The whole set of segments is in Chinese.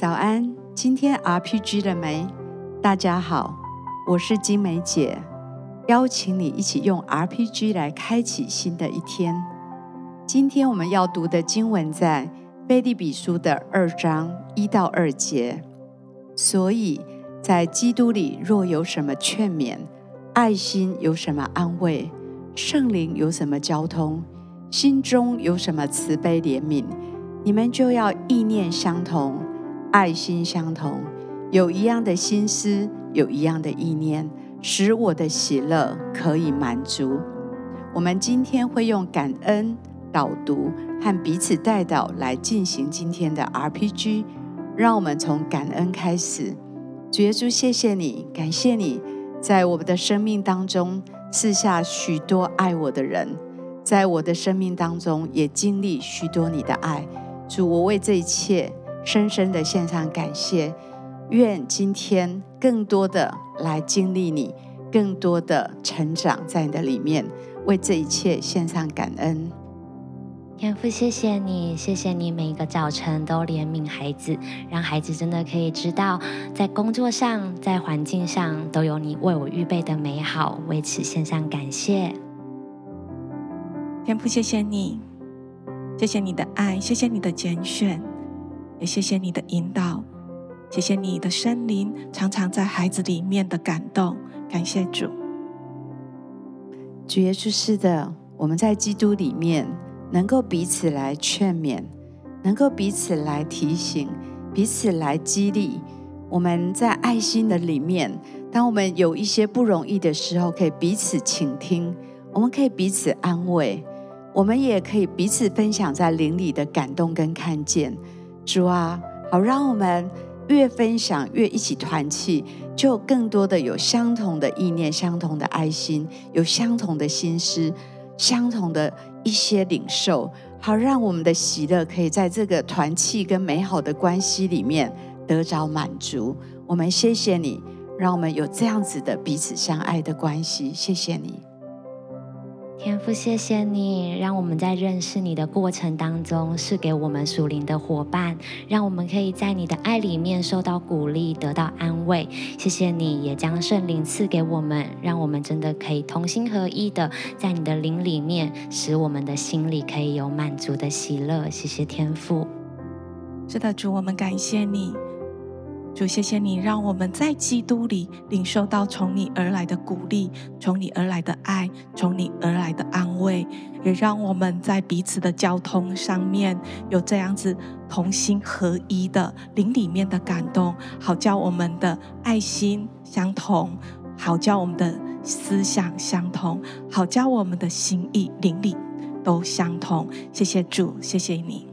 早安，今天 RPG 了没？大家好，我是晶玫姐，邀请你一起用 RPG 来开启新的一天。今天我们要读的经文在腓立比书的2章1到2节。所以在基督里若有什么劝勉，爱心有什么安慰，圣灵有什么交通，心中有什么慈悲怜悯，你们就要意念相同，爱心相同，有一样的心思，有一样的意念，使我的喜乐可以满足。我们今天会用感恩、导读和彼此代祷来进行今天的 RPG。 让我们从感恩开始。主耶稣，谢谢你，感谢你在我们的生命当中赐下许多爱我的人，在我的生命当中也经历许多你的爱。主，我为这一切深深的献上感谢，愿今天更多的来经历你，更多的成长在你的里面，为这一切献上感恩。天父，谢谢你，谢谢你每一个早晨都怜悯孩子，让孩子真的可以知道在工作上，在环境上都有你为我预备的美好，为此献上感谢。天父，谢谢你，谢谢你的爱，谢谢你的拣选，也谢谢你的引导，谢谢你的圣灵常常在孩子里面的感动。感谢主。主耶稣，是的，我们在基督里面能够彼此来劝勉，能够彼此来提醒，彼此来激励。我们在爱心的里面，当我们有一些不容易的时候，可以彼此倾听，我们可以彼此安慰，我们也可以彼此分享在灵里的感动跟看见。主啊，好让我们越分享越一起团契，就更多的有相同的意念，相同的爱心，有相同的心思，相同的一些领受，好让我们的喜乐可以在这个团契跟美好的关系里面得着满足。我们谢谢你，让我们有这样子的彼此相爱的关系。谢谢你，天父，谢谢你让我们在认识你的过程当中是给我们属灵的伙伴，让我们可以在你的爱里面受到鼓励，得到安慰。谢谢你也将圣灵赐给我们，让我们真的可以同心合一的在你的灵里面，使我们的心里可以有满足的喜乐。谢谢天父。是的，主，我们感谢你。主，谢谢你让我们在基督里领受到从你而来的鼓励，从你而来的爱，从你而来的安慰，也让我们在彼此的交通上面有这样子同心合一的灵里面的感动，好叫我们的爱心相同，好叫我们的思想相同，好叫我们的心意灵里都相同。谢谢主，谢谢你。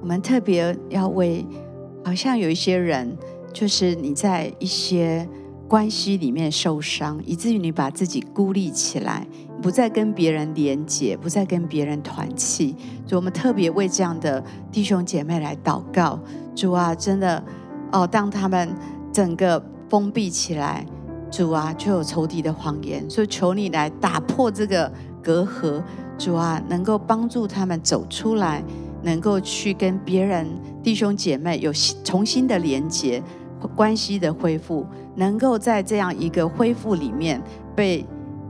我们特别要为好像有一些人，就是你在一些关系里面受伤，以至于你把自己孤立起来，不再跟别人连结，不再跟别人团契。所以我们特别为这样的弟兄姐妹来祷告。主啊，真的当他们整个封闭起来，主啊，就有仇敌的谎言，所以求你来打破这个隔阂。主啊，能够帮助他们走出来，能够去跟别人弟兄姐妹有重新的连结，关系的恢复，能够在这样一个恢复里面被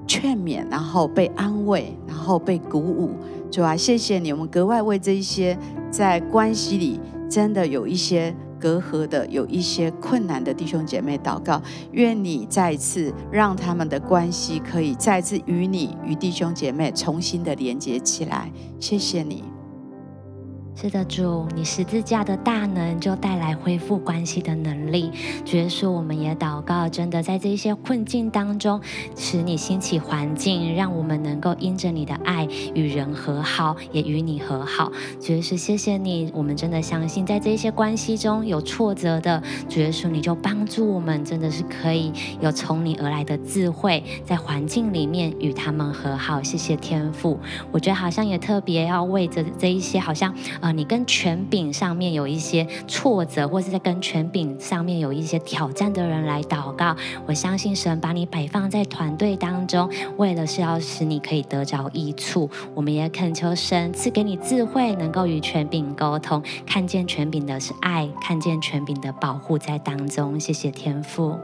劝勉，然后被安慰，然后被鼓舞。主啊，谢谢你，我们格外为这一些在关系里真的有一些隔阂的，有一些困难的弟兄姐妹祷告，愿你再次让他们的关系可以再次与你与弟兄姐妹重新的连结起来。谢谢你。是的，主，你十字架的大能就带来恢复关系的能力。主耶稣，我们也祷告，真的在这些困境当中，使你兴起环境，让我们能够因着你的爱与人和好，也与你和好。主耶稣，谢谢你，我们真的相信在这些关系中有挫折的，主耶稣，你就帮助我们，真的是可以有从你而来的智慧，在环境里面与他们和好。谢谢天父。我觉得好像也特别要为着这一些好像你跟权柄上面有一些挫折，或是在跟权柄上面有一些挑战的人来祷告。我相信神把你摆放在团队当中，为了是要使你可以得着益处。我们也恳求神赐给你智慧，能够与权柄沟通，看见权柄的是爱，看见权柄的保护在当中。谢谢天父，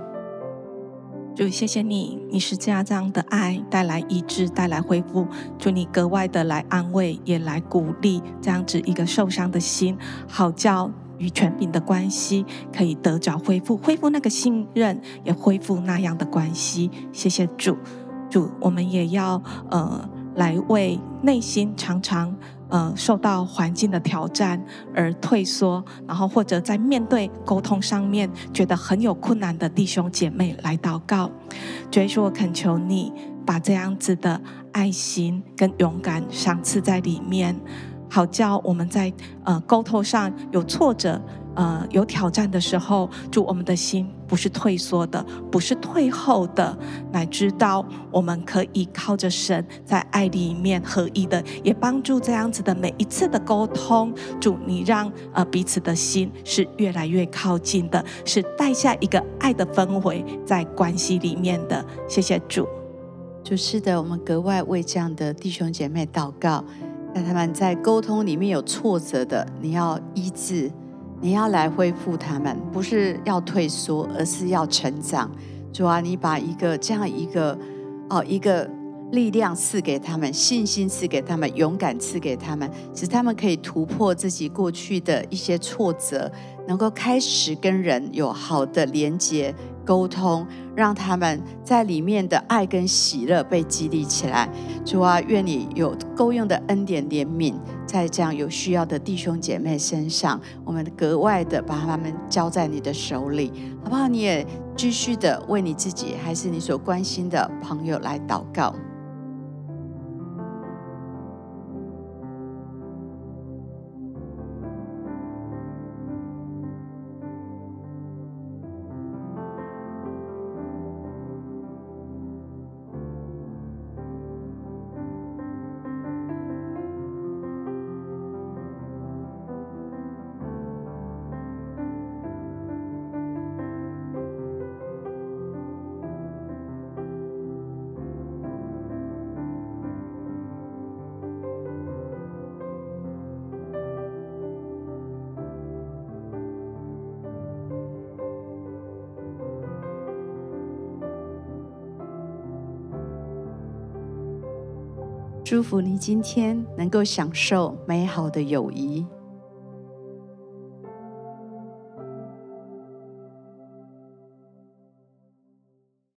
主，谢谢你，你是这样的爱带来医治，带来恢复。主，你格外的来安慰，也来鼓励这样子一个受伤的心，好叫与权柄的关系可以得着恢复，恢复那个信任，也恢复那样的关系。谢谢主，主，我们也要来为内心常常受到环境的挑战而退缩，然后或者在面对沟通上面觉得很有困难的弟兄姐妹来祷告。主耶稣，我恳求你把这样子的爱心跟勇敢赏赐在里面，好叫我们在沟通上有挫折有挑战的时候，主，我们的心不是退缩的，不是退后的，乃知道我们可以靠着神在爱里面合一的，也帮助这样子的每一次的沟通。主，你让彼此的心是越来越靠近的，是带下一个爱的氛围在关系里面的。谢谢主。主，是的，我们格外为这样的弟兄姐妹祷告，让他们在沟通里面有挫折的，你要医治，你要来恢复他们，不是要退缩，而是要成长。主啊，你把一个力量赐给他们，信心赐给他们，勇敢赐给他们，使他们可以突破自己过去的一些挫折，能够开始跟人有好的连结沟通，让他们在里面的爱跟喜乐被激励起来。主啊，愿你有够用的恩典怜悯在这样有需要的弟兄姐妹身上，我们格外的把他们交在你的手里，好不好？你也继续的为你自己还是你所关心的朋友来祷告。祝福你今天能够享受美好的友谊。